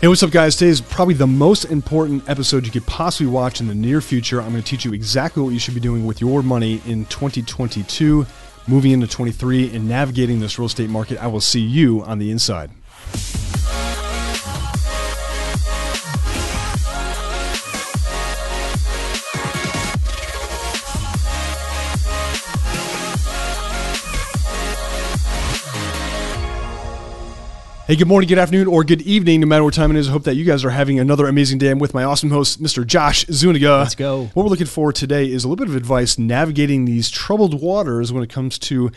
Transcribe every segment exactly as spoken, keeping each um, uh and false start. Hey, what's up, guys? Today is probably the most important episode you could possibly watch in the near future. I'm going to teach you exactly what you should be doing with your money in twenty twenty-two, moving into twenty-three, and navigating this real estate market. I will see you on the inside. Hey, good morning, good afternoon, or good evening, no matter what time it is. I hope that you guys are having another amazing day. I'm with my awesome host, Mister Josh Zuniga. Let's go. What we're looking for today is a little bit of advice navigating these troubled waters when it comes to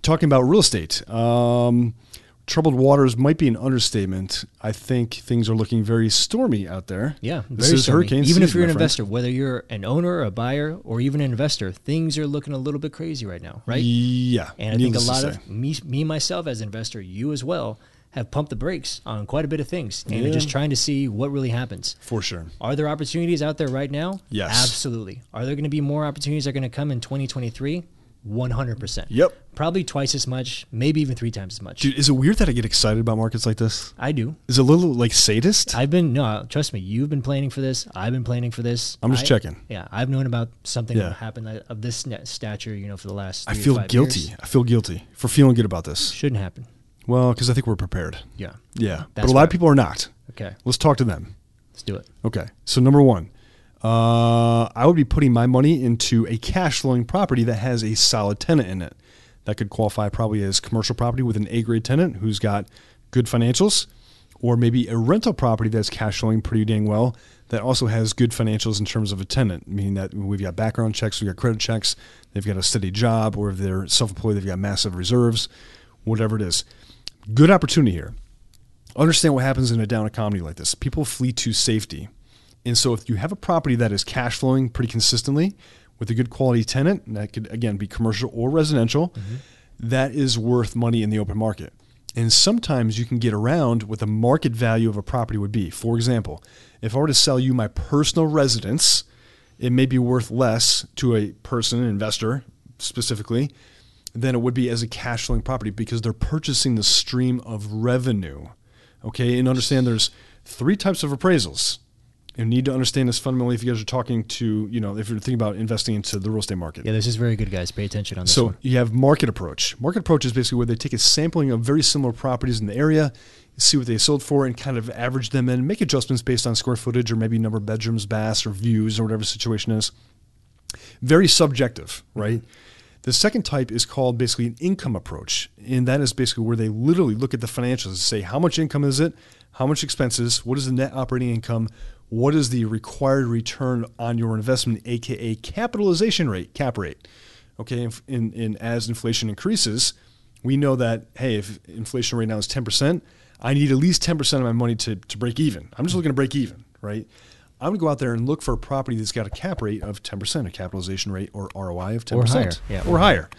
talking about real estate. Um, troubled waters might be an understatement. I think things are looking very stormy out there. Yeah, very this is stormy. Hurricane season, even if you're an investor, whether you're an owner, a buyer, or even an investor, things are looking a little bit crazy right now, right? Yeah. And I think a lot of me, me, myself as an investor, you as well, have pumped the brakes on quite a bit of things and yeah. just trying to see what really happens. For sure. Are there opportunities out there right now? Yes. Absolutely. Are there going to be more opportunities that are going to come in twenty twenty-three? one hundred percent. Yep. Probably twice as much, maybe even three times as much. Dude, is it weird that I get excited about markets like this? I do. Is it a little like sadist? I've been, no, trust me, you've been planning for this. I've been planning for this. I'm just I, checking. Yeah. I've known about something yeah. that happened of this stature, you know, for the last I feel guilty. Years. I feel guilty for feeling good about this. Shouldn't happen. Well, because I think we're prepared. Yeah. Yeah. That's but a lot right. of people are not. Okay. Let's talk to them. Let's do it. Okay. So number one, uh, I would be putting my money into a cash flowing property that has a solid tenant in it. That could qualify probably as commercial property with an A-grade tenant who's got good financials, or maybe a rental property that's cash flowing pretty dang well that also has good financials in terms of a tenant, meaning that we've got background checks, we've got credit checks, they've got a steady job, or if they're self-employed, they've got massive reserves, whatever it is. Good opportunity here. Understand what happens in a down economy like this. People flee to safety. And so if you have a property that is cash flowing pretty consistently with a good quality tenant, and that could, again, be commercial or residential, mm-hmm. that is worth money in the open market. And sometimes you can get around what the market value of a property would be. For example, if I were to sell you my personal residence, it may be worth less to a person, an investor specifically, than it would be as a cash flowing property because they're purchasing the stream of revenue. Okay. And understand there's three types of appraisals. You need to understand this fundamentally if you guys are talking to, you know, if you're thinking about investing into the real estate market. Yeah, this is very good, guys. Pay attention on this. So one. You have market approach. Market approach is basically where they take a sampling of very similar properties in the area, see what they sold for, and kind of average them in, make adjustments based on square footage or maybe number of bedrooms, baths, or views, or whatever the situation is. Very subjective, right? Mm-hmm. The second type is called basically an income approach. And that is basically where they literally look at the financials and say, how much income is it? How much expenses? What is the net operating income? What is the required return on your investment, A K A capitalization rate, cap rate? Okay. And in, in, as inflation increases, we know that, hey, if inflation right now is ten percent, I need at least ten percent of my money to, to break even. I'm just looking to break even, right? I'm going to go out there and look for a property that's got a cap rate of ten percent, a capitalization rate or R O I of ten percent. Or higher. Yeah, or higher.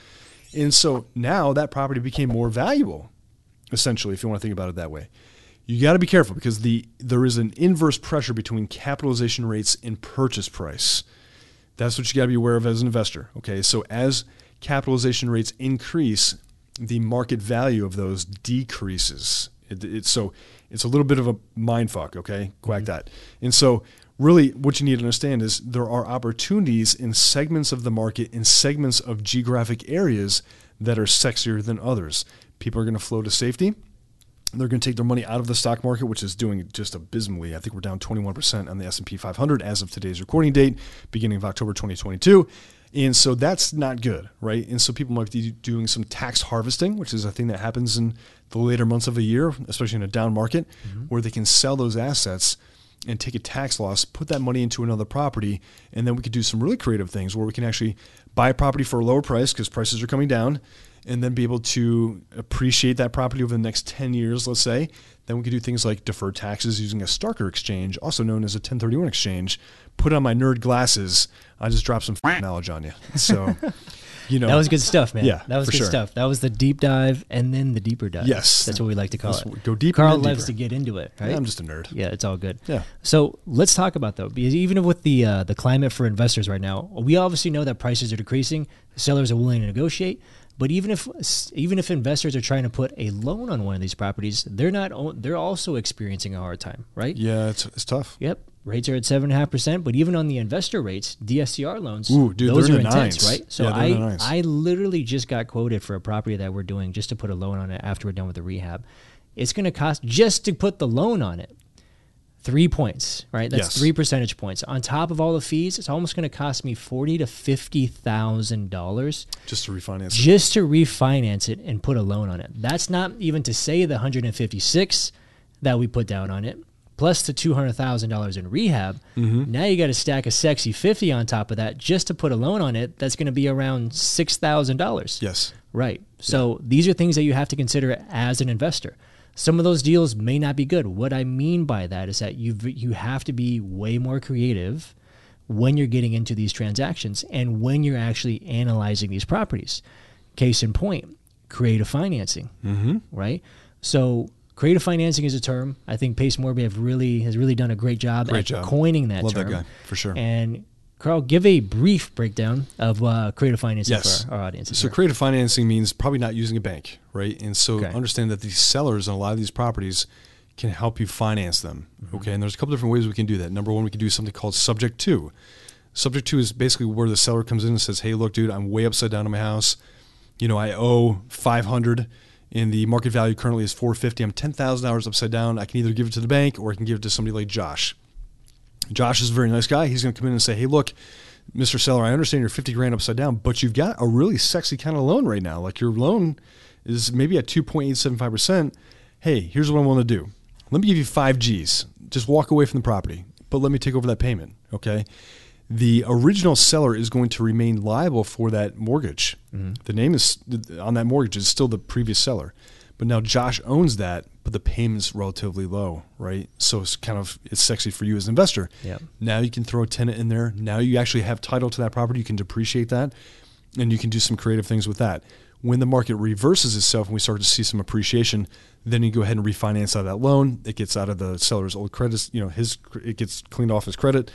And so now that property became more valuable, essentially, if you want to think about it that way. You got to be careful because the there is an inverse pressure between capitalization rates and purchase price. That's what you got to be aware of as an investor. Okay, so as capitalization rates increase, the market value of those decreases. It, it, so it's a little bit of a mind fuck, okay? Quack mm-hmm. that. And so really what you need to understand is there are opportunities in segments of the market, in segments of geographic areas that are sexier than others. People are going to flow to safety. They're going to take their money out of the stock market, which is doing just abysmally. I think we're down twenty-one percent on the S and P five hundred as of today's recording date, beginning of October twenty twenty-two. And so that's not good, right? And so people might be doing some tax harvesting, which is a thing that happens in the later months of a year, especially in a down market, mm-hmm. where they can sell those assets and take a tax loss, put that money into another property, and then we could do some really creative things where we can actually buy a property for a lower price because prices are coming down, and then be able to appreciate that property over the next ten years, let's say. Then we could do things like deferred taxes using a starker exchange, also known as a ten thirty-one exchange. Put on my nerd glasses. I just dropped some knowledge on you. So, you know. That was good stuff, man. Yeah, that was good sure. stuff. That was the deep dive and then the deeper dive. Yes. That's what we like to call let's it. Go deeper. Carl loves deeper. to get into it, right? Yeah, I'm just a nerd. Yeah, it's all good. Yeah. So let's talk about, though, because even with the, uh, the climate for investors right now, we obviously know that prices are decreasing. Sellers are willing to negotiate. But even if even if investors are trying to put a loan on one of these properties, they're not they're also experiencing a hard time, right? Yeah, it's it's tough. Yep. Rates are at seven and a half percent, but even on the investor rates, D S C R loans, Ooh, dude, those are intense, nines. right? So yeah, I I literally just got quoted for a property that we're doing just to put a loan on it after we're done with the rehab. It's going to cost just to put the loan on it, three points, right? That's yes. three percentage points on top of all the fees. It's almost going to cost me forty to fifty thousand dollars just to refinance. Just it. to refinance it and put a loan on it. That's not even to say the hundred and fifty six that we put down on it. Plus the two hundred thousand dollars in rehab, mm-hmm. now you got to stack a sexy fifty on top of that just to put a loan on it. That's going to be around six thousand dollars. Yes. Right. So yeah. these are things that you have to consider as an investor. Some of those deals may not be good. What I mean by that is that you you have to be way more creative when you're getting into these transactions and when you're actually analyzing these properties. Case in point, creative financing, mm-hmm. right? So creative financing is a term. I think Pace Morby have really has really done a great job great at job. coining that Love term. Love that guy, for sure. And Carl, give a brief breakdown of uh, creative financing yes. for our, our audience. So here. Creative financing means probably not using a bank, right? And so okay. understand that these sellers on a lot of these properties can help you finance them, mm-hmm. okay? And there's a couple different ways we can do that. Number one, we can do something called subject to. Subject to is basically where the seller comes in and says, hey, look, dude, I'm way upside down in my house. You know, I owe five hundred dollars. And the market value currently is four hundred fifty dollars. I'm ten thousand dollars upside down. I can either give it to the bank or I can give it to somebody like Josh. Josh is a very nice guy. He's going to come in and say, hey, look, Mister Seller, I understand you're fifty grand upside down, but you've got a really sexy kind of loan right now. Like your loan is maybe at two point eight seven five percent. Hey, here's what I want to do. Let me give you five G's. Just walk away from the property, but let me take over that payment, okay? The original seller is going to remain liable for that mortgage. Mm-hmm. The name is on that mortgage is still the previous seller, but now Josh owns that, but the payment's relatively low, right? So it's kind of, it's sexy for you as an investor. Yep. Now you can throw a tenant in there. Now you actually have title to that property. You can depreciate that and you can do some creative things with that. When the market reverses itself and we start to see some appreciation, then you go ahead and refinance out of that loan. It gets out of the seller's old credits, you know, his, it gets cleaned off his credit.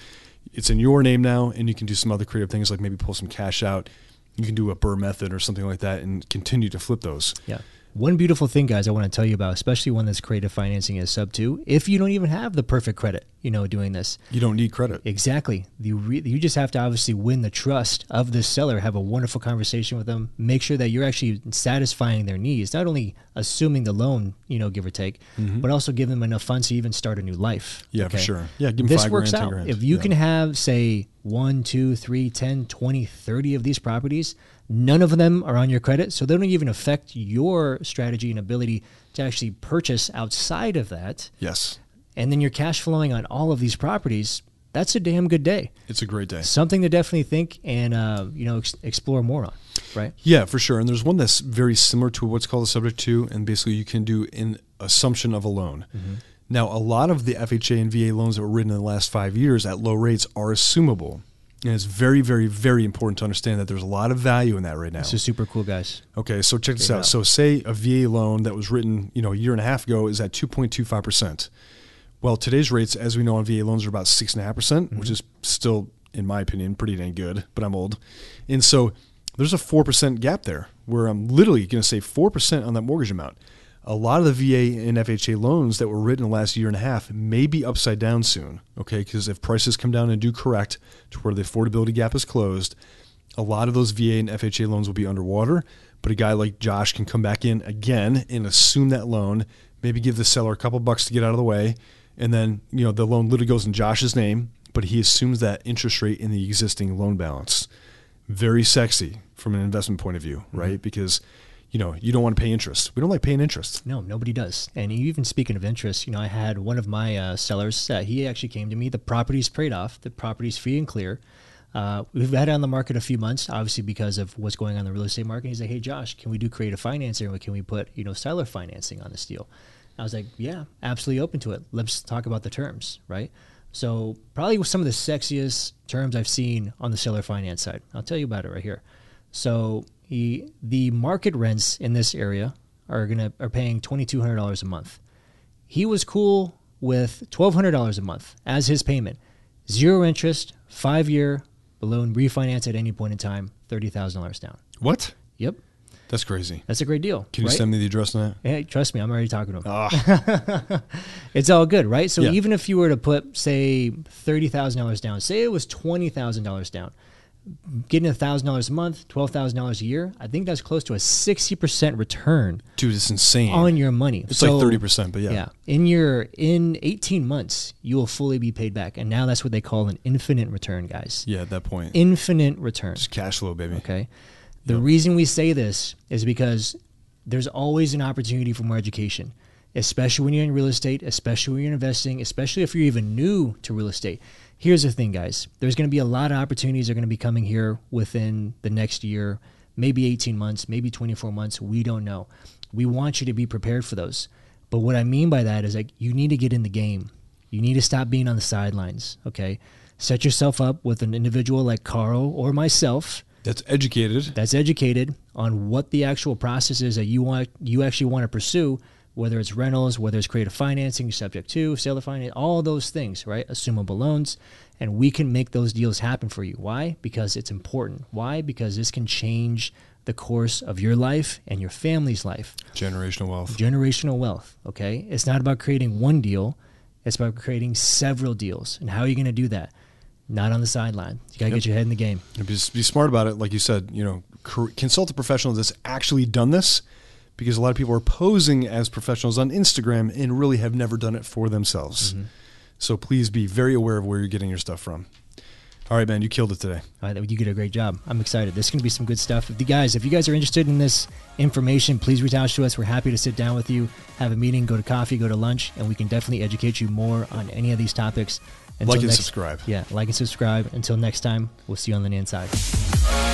It's in your name now, and you can do some other creative things like maybe pull some cash out. You can do a B R R R R method or something like that and continue to flip those. Yeah. One beautiful thing, guys, I want to tell you about, especially one that's creative financing is sub two, if you don't even have the perfect credit, you know, doing this. You don't need credit. Exactly. You, re you just have to obviously win the trust of the seller, have a wonderful conversation with them, make sure that you're actually satisfying their needs, not only assuming the loan, you know, give or take, mm-hmm. but also give them enough funds to even start a new life. Yeah, okay? for sure. Yeah, give them this five works grand, out. Grand. If you yeah. can have, say, one, two, three, ten, twenty, thirty of these properties, none of them are on your credit, so they don't even affect your strategy and ability to actually purchase outside of that. Yes. And then you're cash flowing on all of these properties. That's a damn good day. It's a great day. Something to definitely think and uh, you know ex explore more on, right? Yeah, for sure. And there's one that's very similar to what's called a subject to, and basically you can do an assumption of a loan. Mm-hmm. Now, a lot of the F H A and V A loans that were written in the last five years at low rates are assumable. And it's very, very, very important to understand that there's a lot of value in that right now. This is super cool, guys. Okay, so check this out. out. So say a V A loan that was written, you know, a year and a half ago is at two point two five percent. Well, today's rates, as we know on V A loans, are about six point five percent, mm-hmm. which is still, in my opinion, pretty dang good, but I'm old. And so there's a four percent gap there where I'm literally going to save four percent on that mortgage amount. A lot of the V A and F H A loans that were written in the last year and a half may be upside down soon, okay? Because if prices come down and do correct to where the affordability gap is closed, a lot of those V A and F H A loans will be underwater, but a guy like Josh can come back in again and assume that loan, maybe give the seller a couple bucks to get out of the way, and then, you know, the loan literally goes in Josh's name, but he assumes that interest rate in the existing loan balance. Very sexy from an investment point of view, right? Mm-hmm. Because you know, you don't want to pay interest. We don't like paying interest. No, nobody does. And even speaking of interest, you know, I had one of my uh, sellers, uh, he actually came to me, the property's paid off, the property's free and clear. Uh, we've had it on the market a few months, obviously because of what's going on in the real estate market. He's like, hey, Josh, can we do creative financing or can we put, you know, seller financing on this deal? I was like, yeah, absolutely open to it. Let's talk about the terms, right? So probably some of the sexiest terms I've seen on the seller finance side. I'll tell you about it right here. So He, the market rents in this area are gonna are paying twenty-two hundred dollars a month. He was cool with twelve hundred dollars a month as his payment. Zero interest, five year, the loan refinance at any point in time, thirty thousand dollars down. What? Yep. That's crazy. That's a great deal. Can you right? send me the address on that? Hey, trust me, I'm already talking to him. Oh. It's all good, right? So yeah. even if you were to put, say, thirty thousand dollars down, say it was twenty thousand dollars down, getting one thousand dollars a month, twelve thousand dollars a year, I think that's close to a sixty percent return. Dude, it's insane. On your money. It's so, like thirty percent, but yeah. Yeah. In your, in eighteen months, you will fully be paid back. And now that's what they call an infinite return, guys. Yeah, at that point. Infinite return. Just cash flow, baby. Okay. The yep. reason we say this is because there's always an opportunity for more education, especially when you're in real estate, especially when you're investing, especially if you're even new to real estate. Here's the thing, guys. There's going to be a lot of opportunities that are going to be coming here within the next year, maybe eighteen months, maybe twenty-four months. We don't know. We want you to be prepared for those. But what I mean by that is, like, you need to get in the game. You need to stop being on the sidelines, okay? Set yourself up with an individual like Carl or myself. That's educated. That's educated on what the actual process is that you want, you actually want to pursue, whether it's rentals, whether it's creative financing, subject to, seller finance, all those things, right? Assumable loans. And we can make those deals happen for you. Why? Because it's important. Why? Because this can change the course of your life and your family's life. Generational wealth. Generational wealth, okay? It's not about creating one deal. It's about creating several deals. And how are you going to do that? Not on the sideline. You got to yep. get your head in the game. Be, be smart about it. Like you said, you know, consult a professional that's actually done this, because a lot of people are posing as professionals on Instagram and really have never done it for themselves. Mm-hmm. So please be very aware of where you're getting your stuff from. All right, man, you killed it today. All right, you did a great job. I'm excited. This is going to be some good stuff. If you guys, if you guys are interested in this information, please reach out to us. We're happy to sit down with you, have a meeting, go to coffee, go to lunch, and we can definitely educate you more on any of these topics. Until like and next, subscribe. Yeah, like and subscribe. Until next time, we'll see you on the inside.